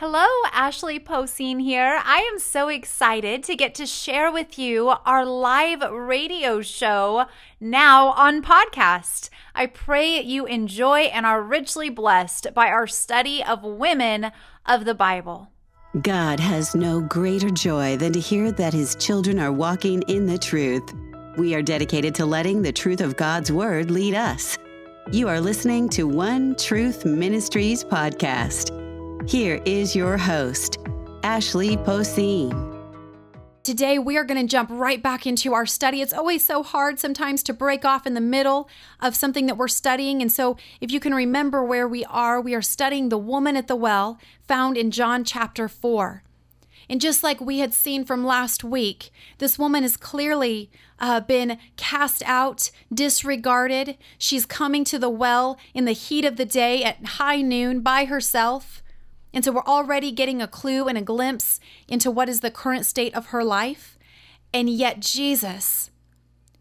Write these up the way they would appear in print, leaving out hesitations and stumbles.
Hello, Ashley Poseen here. I am so excited to get to share with you our live radio show now on podcast. I pray you enjoy and are richly blessed by our study of women of the Bible. God has no greater joy than to hear that his children are walking in the truth. We are dedicated to letting the truth of God's word lead us. You are listening to One Truth Ministries Podcast. Here is your host, Ashley Poseen. Today, we are going to jump right back into our study. It's always so hard sometimes to break off in the middle of something that we're studying. And so if you can remember where we are studying the woman at the well found in John chapter 4. And just like we had seen from last week, this woman has clearly been cast out, disregarded. She's coming to the well in the heat of the day at high noon by herself. And so we're already getting a clue and a glimpse into what is the current state of her life. And yet Jesus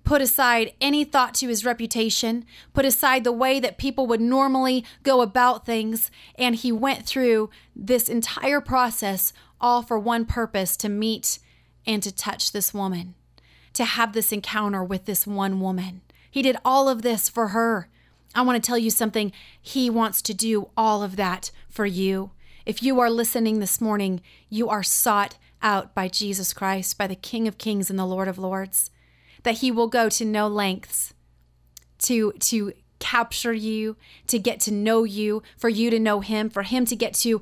put aside any thought to his reputation, put aside the way that people would normally go about things, and he went through this entire process all for one purpose: to meet and to touch this woman, to have this encounter with this one woman. He did all of this for her. I want to tell you something. He wants to do all of that for you. If you are listening this morning, you are sought out by Jesus Christ, by the King of Kings and the Lord of Lords, that he will go to no lengths to capture you, to get to know you, for you to know him, for him to get to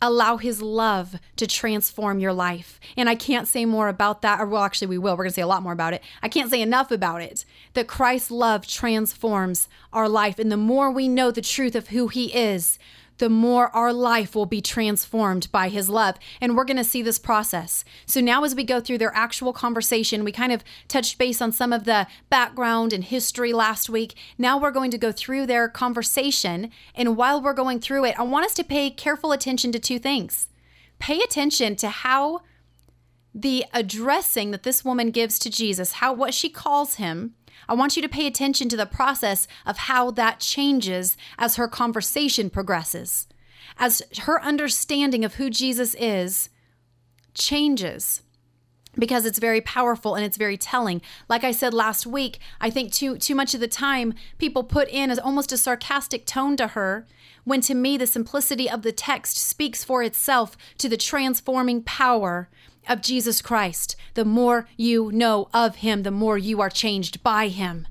allow his love to transform your life. And I can't say more about that, or well, actually we will. We're going to say a lot more about it. I can't say enough about it, that Christ's love transforms our life. And the more we know the truth of who he is, the more our life will be transformed by his love. And we're going to see this process. So now as we go through their actual conversation, we kind of touched base on some of the background and history last week. Now we're going to go through their conversation. And while we're going through it, I want us to pay careful attention to two things. Pay attention to how the addressing that this woman gives to Jesus, what she calls him. I want you to pay attention to the process of how that changes as her conversation progresses, as her understanding of who Jesus is changes, because it's very powerful and it's very telling. Like I said last week, I think too much of the time people put in as almost a sarcastic tone to her, when to me the simplicity of the text speaks for itself to the transforming power of Jesus Christ. The more you know of him, the more you are changed by him.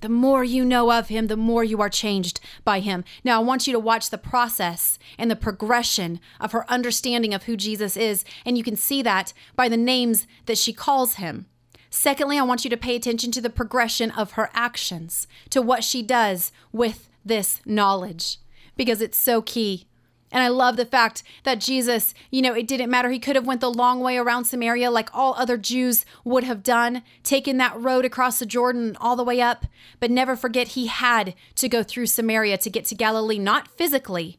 The more you know of him, the more you are changed by him. Now, I want you to watch the process and the progression of her understanding of who Jesus is, and you can see that by the names that she calls him. Secondly, I want you to pay attention to the progression of her actions, to what she does with this knowledge, because it's so key. And I love the fact that Jesus, it didn't matter. He could have went the long way around Samaria like all other Jews would have done, taken that road across the Jordan all the way up. But never forget, he had to go through Samaria to get to Galilee, not physically,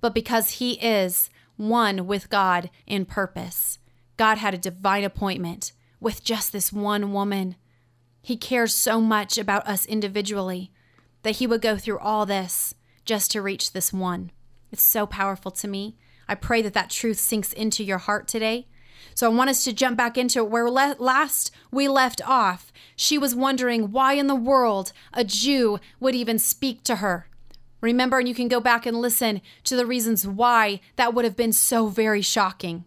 but because he is one with God in purpose. God had a divine appointment with just this one woman. He cares so much about us individually that he would go through all this just to reach this one. It's so powerful to me. I pray that truth sinks into your heart today. So I want us to jump back into where last we left off. She was wondering why in the world a Jew would even speak to her. Remember, and you can go back and listen to the reasons why that would have been so very shocking.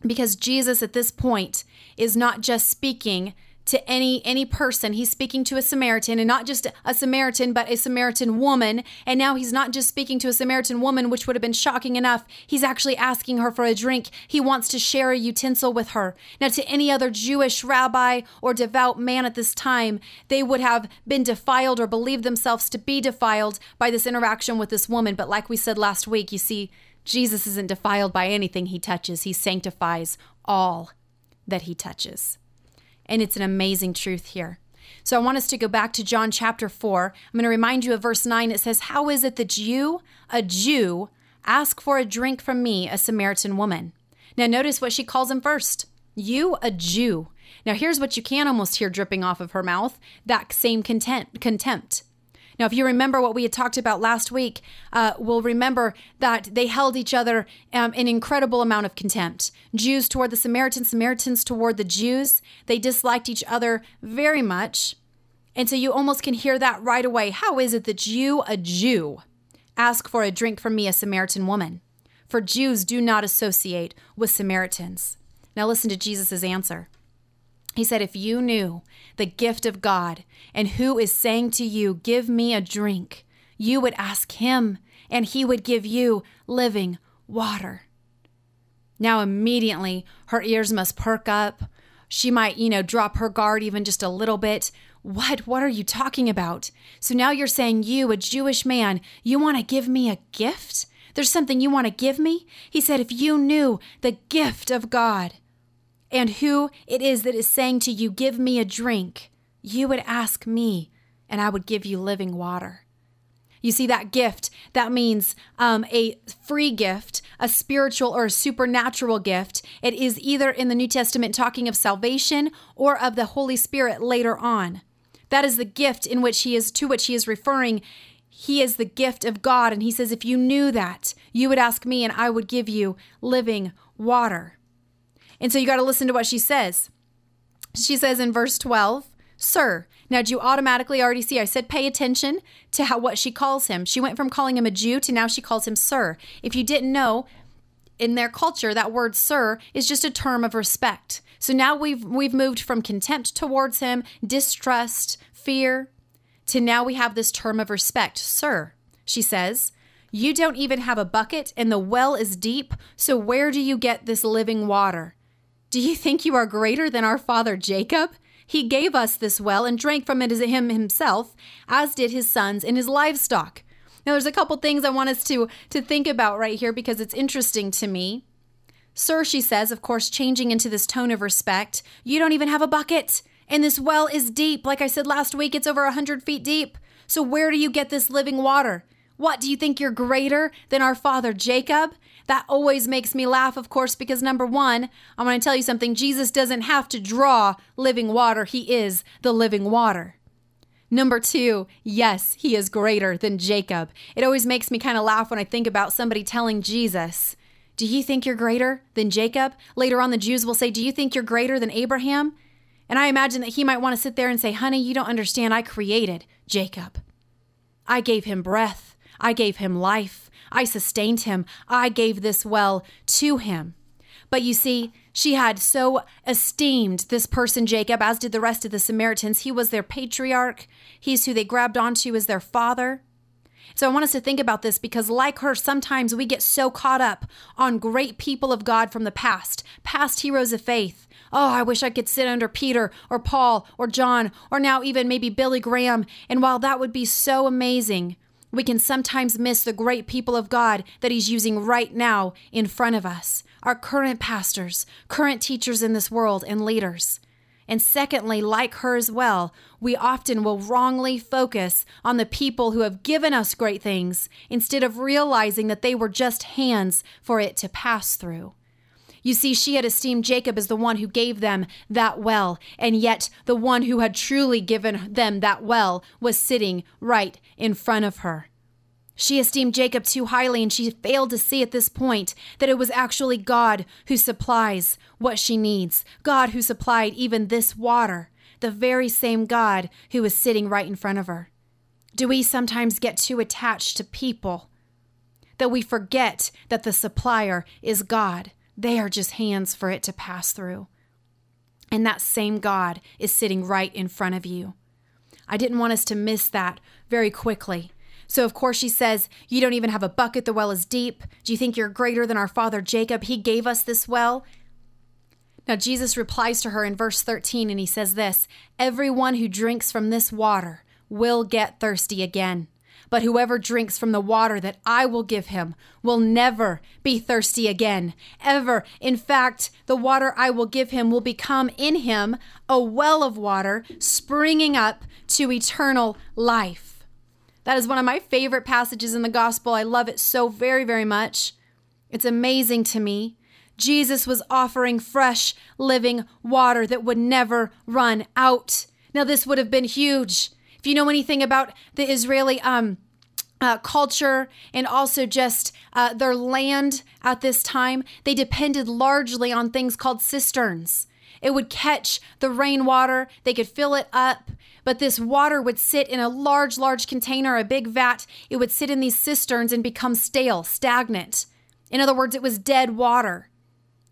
Because Jesus at this point is not just speaking to any person. He's speaking to a Samaritan, and not just a Samaritan, but a Samaritan woman. And now he's not just speaking to a Samaritan woman, which would have been shocking enough. He's actually asking her for a drink. He wants to share a utensil with her. Now, to any other Jewish rabbi or devout man at this time, they would have been defiled or believed themselves to be defiled by this interaction with this woman. But like we said last week, you see, Jesus isn't defiled by anything he touches. He sanctifies all that he touches. And it's an amazing truth here. So I want us to go back to John chapter 4. I'm going to remind you of verse 9. It says, "How is it that you, a Jew, ask for a drink from me, a Samaritan woman?" Now notice what she calls him first. You, a Jew. Now here's what you can almost hear dripping off of her mouth, that same contempt. Now, if you remember what we had talked about last week, we'll remember that they held each other an incredible amount of contempt. Jews toward the Samaritans, Samaritans toward the Jews. They disliked each other very much. And so you almost can hear that right away. How is it that you, a Jew, ask for a drink from me, a Samaritan woman? For Jews do not associate with Samaritans. Now listen to Jesus' answer. He said, if you knew the gift of God and who is saying to you, give me a drink, you would ask him and he would give you living water. Now immediately her ears must perk up. She might, drop her guard even just a little bit. What are you talking about? So now you're saying you, a Jewish man, you want to give me a gift? There's something you want to give me? He said, if you knew the gift of God and who it is that is saying to you, give me a drink, you would ask me, and I would give you living water. You see, that gift, that means a free gift, a spiritual or a supernatural gift. It is either in the New Testament talking of salvation or of the Holy Spirit later on. That is the gift to which he is referring. He is the gift of God, and he says, if you knew that, you would ask me, and I would give you living water. And so you got to listen to what she says. She says in verse 12, sir. Now, do you automatically already see? I said pay attention to what she calls him. She went from calling him a Jew to now she calls him sir. If you didn't know, in their culture, that word sir is just a term of respect. So now we've moved from contempt towards him, distrust, fear, to now we have this term of respect. Sir, she says, you don't even have a bucket and the well is deep, so where do you get this living water? Do you think you are greater than our father Jacob? He gave us this well and drank from it as him himself, as did his sons and his livestock. Now, there's a couple things I want us to think about right here because it's interesting to me. Sir, she says, of course, changing into this tone of respect, you don't even have a bucket, and this well is deep. Like I said last week, it's over 100 feet deep. So where do you get this living water? What, do you think you're greater than our father Jacob? That always makes me laugh, of course, because number one, I'm going to tell you something. Jesus doesn't have to draw living water. He is the living water. Number two, yes, he is greater than Jacob. It always makes me kind of laugh when I think about somebody telling Jesus, do you think you're greater than Jacob? Later on, the Jews will say, do you think you're greater than Abraham? And I imagine that he might want to sit there and say, honey, you don't understand. I created Jacob. I gave him breath. I gave him life. I sustained him. I gave this well to him. But you see, she had so esteemed this person, Jacob, as did the rest of the Samaritans. He was their patriarch. He's who they grabbed onto as their father. So I want us to think about this because like her, sometimes we get so caught up on great people of God from the past heroes of faith. Oh, I wish I could sit under Peter or Paul or John or now even maybe Billy Graham. And while that would be so amazing, we can sometimes miss the great people of God that he's using right now in front of us, our current pastors, current teachers in this world, and leaders. And secondly, like her as well, we often will wrongly focus on the people who have given us great things instead of realizing that they were just hands for it to pass through. You see, she had esteemed Jacob as the one who gave them that well, and yet the one who had truly given them that well was sitting right in front of her. She esteemed Jacob too highly, and she failed to see at this point that it was actually God who supplies what she needs, God who supplied even this water, the very same God who was sitting right in front of her. Do we sometimes get too attached to people that we forget that the supplier is God? They are just hands for it to pass through. And that same God is sitting right in front of you. I didn't want us to miss that very quickly. So, of course, she says, you don't even have a bucket. The well is deep. Do you think you're greater than our father Jacob? He gave us this well. Now, Jesus replies to her in verse 13, and he says this, everyone who drinks from this water will get thirsty again. But whoever drinks from the water that I will give him will never be thirsty again, ever. In fact, the water I will give him will become in him a well of water springing up to eternal life. That is one of my favorite passages in the gospel. I love it so very, very much. It's amazing to me. Jesus was offering fresh, living water that would never run out. Now, this would have been huge. If If you know anything about the Israeli culture and also just their land at this time, they depended largely on things called cisterns. It would catch the rainwater. They could fill it up. But this water would sit in a large, large container, a big vat. It would sit in these cisterns and become stale, stagnant. In other words, it was dead water.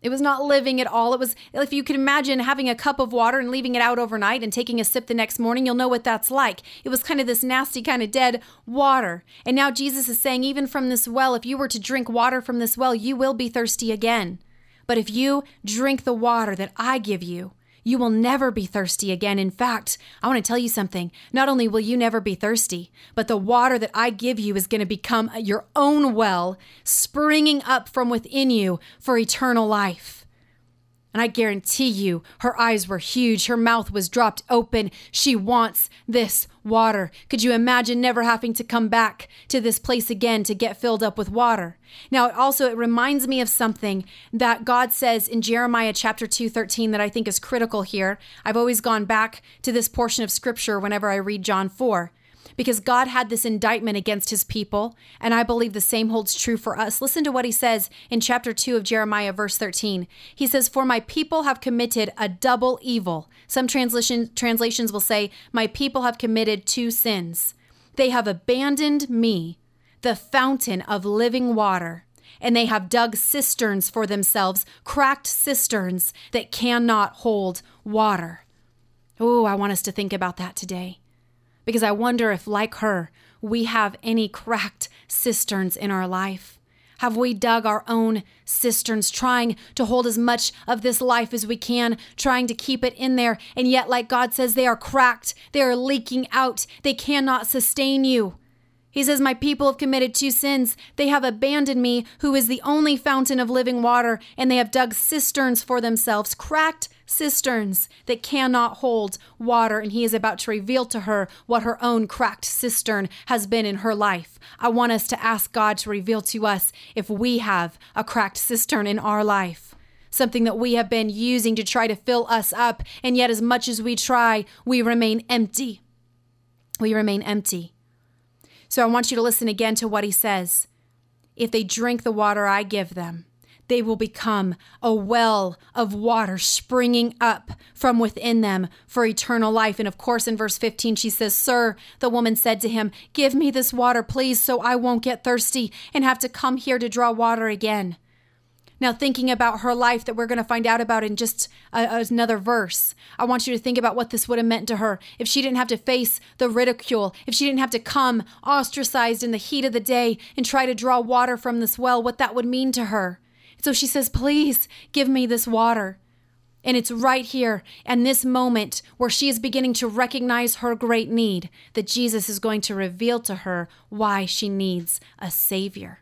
It was not living at all. It was, if you can imagine having a cup of water and leaving it out overnight and taking a sip the next morning, you'll know what that's like. It was kind of this nasty kind of dead water. And now Jesus is saying, even from this well, if you were to drink water from this well, you will be thirsty again. But if you drink the water that I give you, you will never be thirsty again. In fact, I want to tell you something. Not only will you never be thirsty, but the water that I give you is going to become your own well, springing up from within you for eternal life. And I guarantee you, her eyes were huge. Her mouth was dropped open. She wants this water. Could you imagine never having to come back to this place again to get filled up with water? Now, it reminds me of something that God says in Jeremiah chapter 2:13 that I think is critical here. I've always gone back to this portion of scripture whenever I read John 4. Because God had this indictment against his people, and I believe the same holds true for us. Listen to what he says in chapter 2 of Jeremiah, verse 13. He says, "For my people have committed a double evil." Some translations will say, "My people have committed two sins. They have abandoned me, the fountain of living water, and they have dug cisterns for themselves, cracked cisterns that cannot hold water." Oh, I want us to think about that today. Because I wonder if, like her, we have any cracked cisterns in our life. Have we dug our own cisterns, trying to hold as much of this life as we can, trying to keep it in there, and yet, like God says, they are cracked, they are leaking out, they cannot sustain you. He says, "My people have committed two sins. They have abandoned me, who is the only fountain of living water, and they have dug cisterns for themselves, cracked cisterns that cannot hold water." And he is about to reveal to her what her own cracked cistern has been in her life. I want us to ask God to reveal to us if we have a cracked cistern in our life. Something that we have been using to try to fill us up, and yet as much as we try, we remain empty. We remain empty. So I want you to listen again to what he says. "If they drink the water I give them, they will become a well of water springing up from within them for eternal life." And of course, in verse 15, she says, "Sir," the woman said to him, "give me this water, please, so I won't get thirsty and have to come here to draw water again." Now, thinking about her life that we're going to find out about in just another verse, I want you to think about what this would have meant to her if she didn't have to face the ridicule, if she didn't have to come ostracized in the heat of the day and try to draw water from this well, what that would mean to her. So she says, "Please give me this water." And it's right here in this moment where she is beginning to recognize her great need that Jesus is going to reveal to her why she needs a Savior.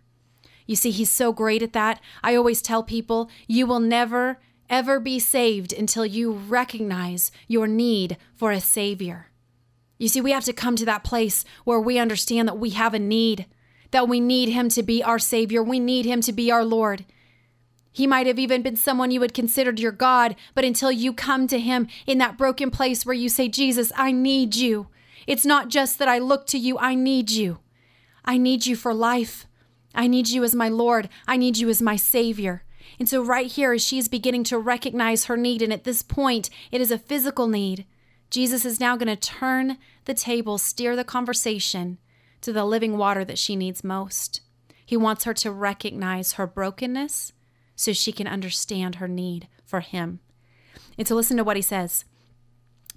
You see, he's so great at that. I always tell people, you will never, ever be saved until you recognize your need for a Savior. You see, we have to come to that place where we understand that we have a need, that we need him to be our Savior. We need him to be our Lord. He might have even been someone you would consider your God, but until you come to him in that broken place where you say, "Jesus, I need you. It's not just that I look to you. I need you. I need you for life. I need you as my Lord. I need you as my Savior." And so right here, as she's beginning to recognize her need, and at this point, it is a physical need, Jesus is now going to turn the table, steer the conversation to the living water that she needs most. He wants her to recognize her brokenness so she can understand her need for him. And so listen to what he says.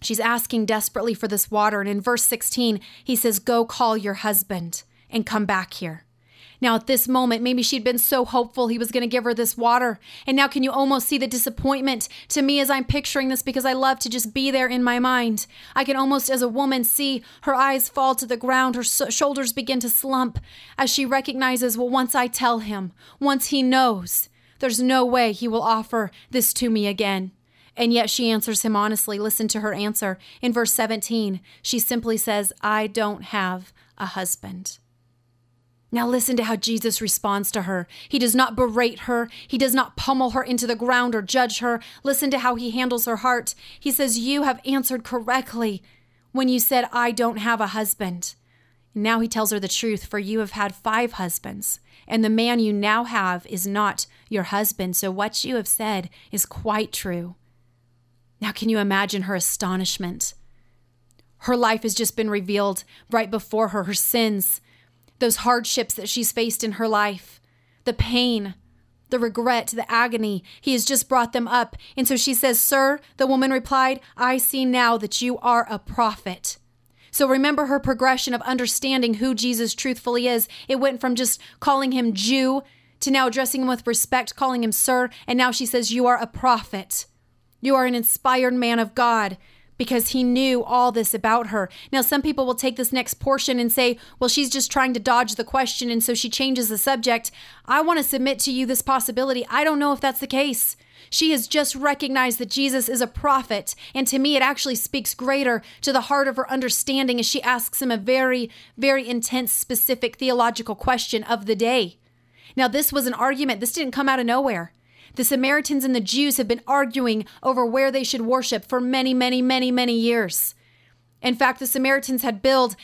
She's asking desperately for this water. And in verse 16, he says, "Go call your husband and come back here." Now, at this moment, maybe she'd been so hopeful he was going to give her this water. And now can you almost see the disappointment to me as I'm picturing this, because I love to just be there in my mind. I can almost, as a woman, see her eyes fall to the ground, her shoulders begin to slump as she recognizes, well, once I tell him, once he knows, there's no way he will offer this to me again. And yet she answers him honestly. Listen to her answer. In verse 17, she simply says, "I don't have a husband." Now listen to how Jesus responds to her. He does not berate her. He does not pummel her into the ground or judge her. Listen to how he handles her heart. He says, "You have answered correctly. when you said, I don't have a husband. Now he tells her the truth, for you have had 5 husbands, and the man you now have is not your husband. So what you have said is quite true. Now, can you imagine her astonishment? Her life has just been revealed right before her, her sins, those hardships that she's faced in her life, the pain, the regret, the agony. He has just brought them up. And so she says, Sir, the woman replied, I see now that you are a prophet. So remember her progression of understanding who Jesus truthfully is. It went from just calling him Jew to now addressing him with respect, calling him sir. And now she says, you are a prophet. You are an inspired man of God, because he knew all this about her. Now, some people will take this next portion and say, well, she's just trying to dodge the question. And so she changes the subject. I want to submit to you this possibility. I don't know if that's the case. She has just recognized that Jesus is a prophet. And to me, it actually speaks greater to the heart of her understanding as she asks him a very, very intense, specific theological question of the day. Now, this was an argument. This didn't come out of nowhere. The Samaritans and the Jews have been arguing over where they should worship for many, many, many, many years. In fact, the Samaritans had built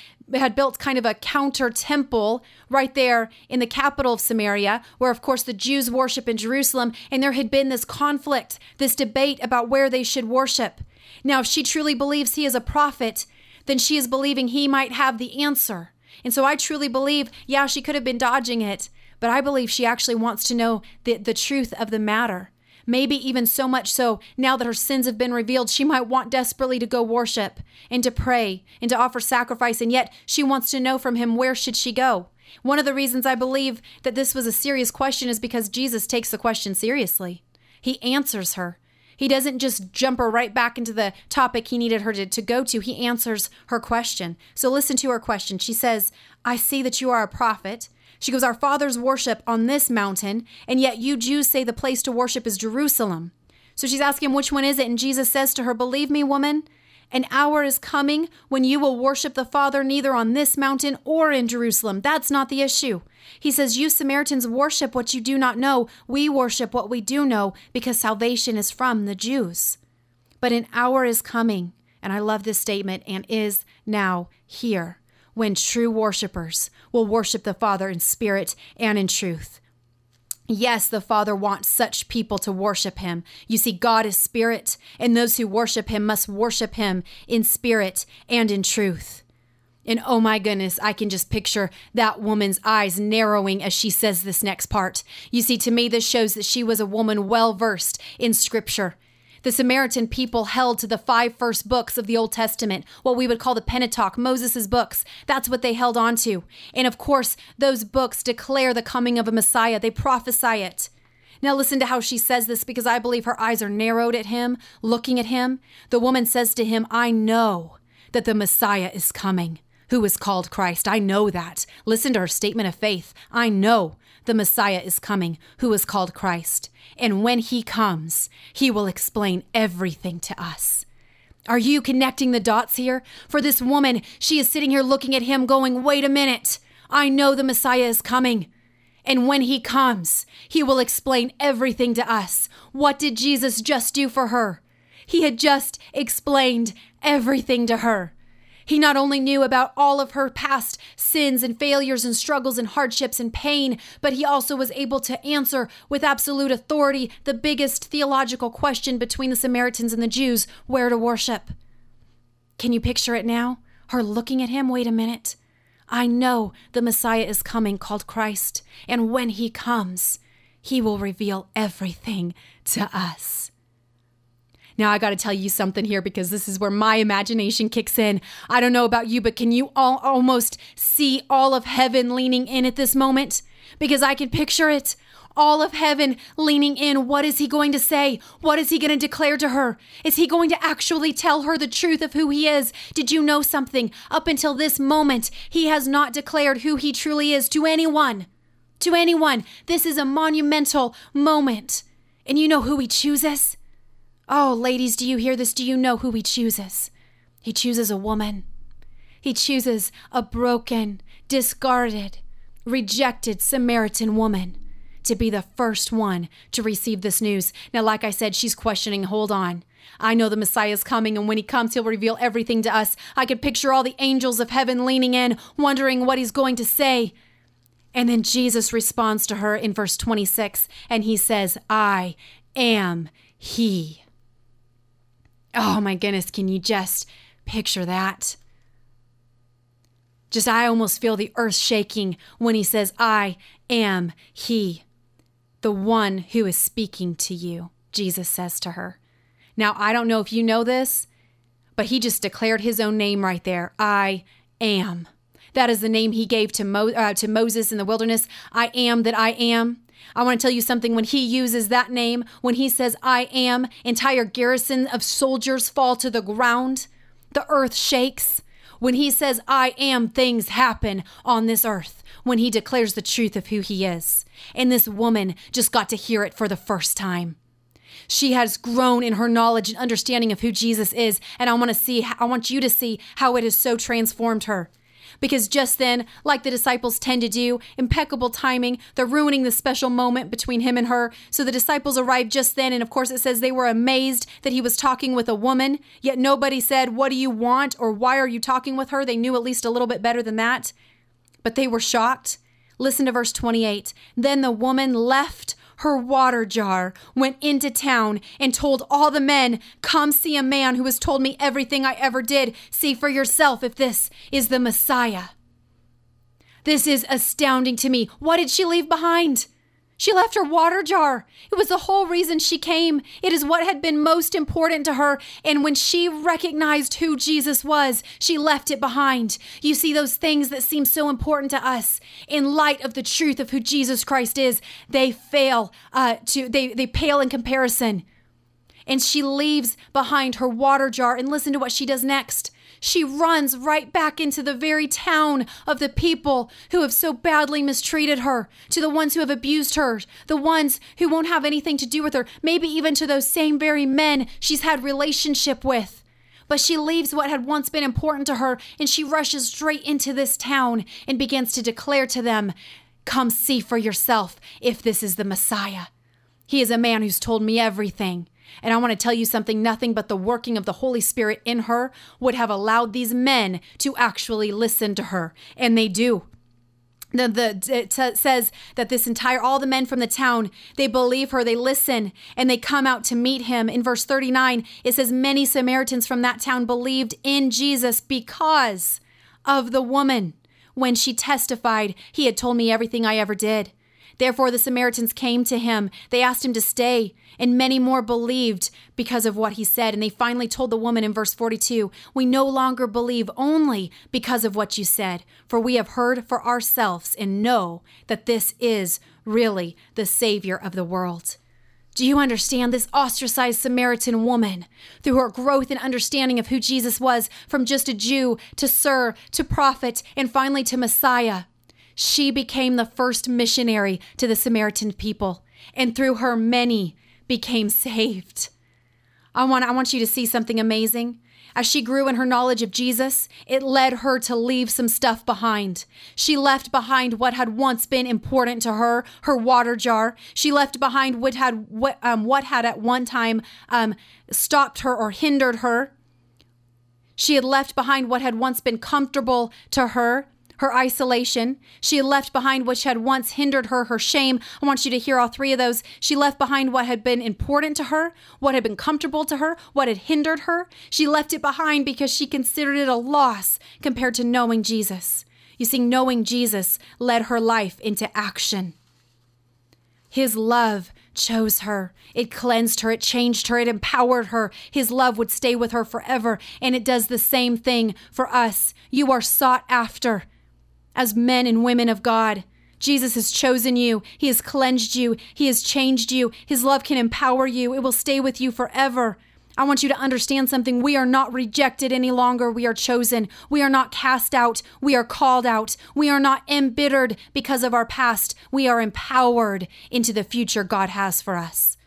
kind of a counter temple right there in the capital of Samaria, where, of course, the Jews worship in Jerusalem. And there had been this conflict, this debate about where they should worship. Now, if she truly believes he is a prophet, then she is believing he might have the answer. And so I truly believe, yeah, she could have been dodging it, but I believe she actually wants to know the truth of the matter. Maybe even so much so, now that her sins have been revealed, she might want desperately to go worship and to pray and to offer sacrifice, and yet she wants to know from him, where should she go? One of the reasons I believe that this was a serious question is because Jesus takes the question seriously. He answers her. He doesn't just jump her right back into the topic he needed her to go to. He answers her question. So listen to her question. She says, I see that you are a prophet. She goes, our fathers worship on this mountain, and yet you Jews say the place to worship is Jerusalem. So she's asking, which one is it? And Jesus says to her, believe me, woman, an hour is coming when you will worship the Father neither on this mountain or in Jerusalem. That's not the issue. He says, you Samaritans worship what you do not know. We worship what we do know, because salvation is from the Jews. But an hour is coming, and I love this statement, and is now here, when true worshipers will worship the Father in spirit and in truth. Yes, the Father wants such people to worship him. You see, God is spirit, and those who worship him must worship him in spirit and in truth. And oh my goodness, I can just picture that woman's eyes narrowing as she says this next part. You see, to me, this shows that she was a woman well-versed in Scripture. The Samaritan people held to the 5 first books of the Old Testament, what we would call the Pentateuch, Moses' books. That's what they held on to. And of course, those books declare the coming of a Messiah. They prophesy it. Now listen to how she says this, because I believe her eyes are narrowed at him, looking at him. The woman says to him, I know that the Messiah is coming, who is called Christ. I know that. Listen to her statement of faith. I know the Messiah is coming, who is called Christ. And when he comes, he will explain everything to us. Are you connecting the dots here? For this woman, she is sitting here looking at him going, wait a minute, I know the Messiah is coming. And when he comes, he will explain everything to us. What did Jesus just do for her? He had just explained everything to her. He not only knew about all of her past sins and failures and struggles and hardships and pain, but he also was able to answer with absolute authority the biggest theological question between the Samaritans and the Jews, where to worship. Can you picture it now? Her looking at him, wait a minute. I know the Messiah is coming, called Christ, and when he comes, he will reveal everything to us. Now, I got to tell you something here, because this is where my imagination kicks in. I don't know about you, but can you all almost see all of heaven leaning in at this moment? Because I can picture it. All of heaven leaning in. What is he going to say? What is he going to declare to her? Is he going to actually tell her the truth of who he is? Did you know something? Up until this moment, he has not declared who he truly is to anyone. To anyone. This is a monumental moment. And you know who he chooses? Oh, ladies, do you hear this? Do you know who he chooses? He chooses a woman. He chooses a broken, discarded, rejected Samaritan woman. to be the first one to receive this news. Now, like I said, she's questioning, hold on. I know the Messiah is coming, and when he comes, he'll reveal everything to us. I could picture all the angels of heaven leaning in, wondering what he's going to say. And then Jesus responds to her in verse 26, and he says, I am he. Oh my goodness, can you just picture that? I almost feel the earth shaking when he says, I am he, the one who is speaking to you, Jesus says to her. Now, I don't know if you know this, but he just declared his own name right there. I am. That is the name he gave to Moses in the wilderness. I am that I am. I want to tell you something. When he uses that name, when he says, I am, entire garrison of soldiers fall to the ground. The earth shakes. When he says, I am, things happen on this earth when he declares the truth of who he is. And this woman just got to hear it for the first time. She has grown in her knowledge and understanding of who Jesus is. And I want you to see how it has so transformed her. Because just then, like the disciples tend to do, impeccable timing, they're ruining the special moment between him and her. So the disciples arrived just then, and of course it says they were amazed that he was talking with a woman, yet nobody said, what do you want, or why are you talking with her? They knew at least a little bit better than that, but they were shocked. Listen to verse 28. Then the woman left her water jar, went into town, and told all the men, come see a man who has told me everything I ever did. See for yourself if this is the Messiah. This is astounding to me. What did she leave behind? She left her water jar. It was the whole reason she came. It is what had been most important to her. And when she recognized who Jesus was, she left it behind. You see, those things that seem so important to us in light of the truth of who Jesus Christ is, they pale in comparison. And she leaves behind her water jar. And listen to what she does next. She runs right back into the very town of the people who have so badly mistreated her, to the ones who have abused her, the ones who won't have anything to do with her, maybe even to those same very men she's had relationship with. But she leaves what had once been important to her, and she rushes straight into this town and begins to declare to them, come see for yourself if this is the Messiah. He is a man who's told me everything. And I want to tell you something, nothing but the working of the Holy Spirit in her would have allowed these men to actually listen to her. And they do. It says that all the men from the town, they believe her, they listen, and they come out to meet him. In verse 39, it says, many Samaritans from that town believed in Jesus because of the woman. When she testified, he had told me everything I ever did. Therefore, the Samaritans came to him. They asked him to stay, and many more believed because of what he said. And they finally told the woman in verse 42, we no longer believe only because of what you said, for we have heard for ourselves and know that this is really the Savior of the world. Do you understand? This ostracized Samaritan woman, through her growth and understanding of who Jesus was, from just a Jew to sir, to prophet, and finally to Messiah, she became the first missionary to the Samaritan people, and through her, many became saved. I want you to see something amazing. As she grew in her knowledge of Jesus, it led her to leave some stuff behind. She left behind what had once been important to her, her water jar. She left behind what had at one time stopped her or hindered her. She had left behind what had once been comfortable to her, her isolation. She had left behind what had once hindered her, her shame. I want you to hear all three of those. She left behind what had been important to her, what had been comfortable to her, what had hindered her. She left it behind because she considered it a loss compared to knowing Jesus. You see, knowing Jesus led her life into action. His love chose her. It cleansed her. It changed her. It empowered her. His love would stay with her forever. And it does the same thing for us. You are sought after. As men and women of God, Jesus has chosen you. He has cleansed you. He has changed you. His love can empower you. It will stay with you forever. I want you to understand something. We are not rejected any longer. We are chosen. We are not cast out. We are called out. We are not embittered because of our past. We are empowered into the future God has for us.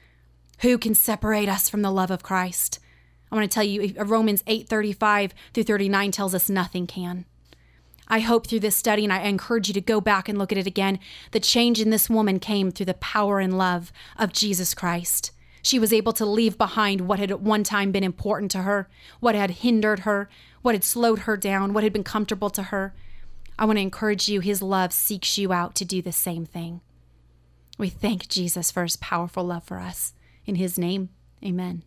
Who can separate us from the love of Christ? I want to tell you, Romans 8:35 through 39 tells us nothing can. I hope through this study, and I encourage you to go back and look at it again, the change in this woman came through the power and love of Jesus Christ. She was able to leave behind what had at one time been important to her, what had hindered her, what had slowed her down, what had been comfortable to her. I want to encourage you, his love seeks you out to do the same thing. We thank Jesus for his powerful love for us. In his name, amen.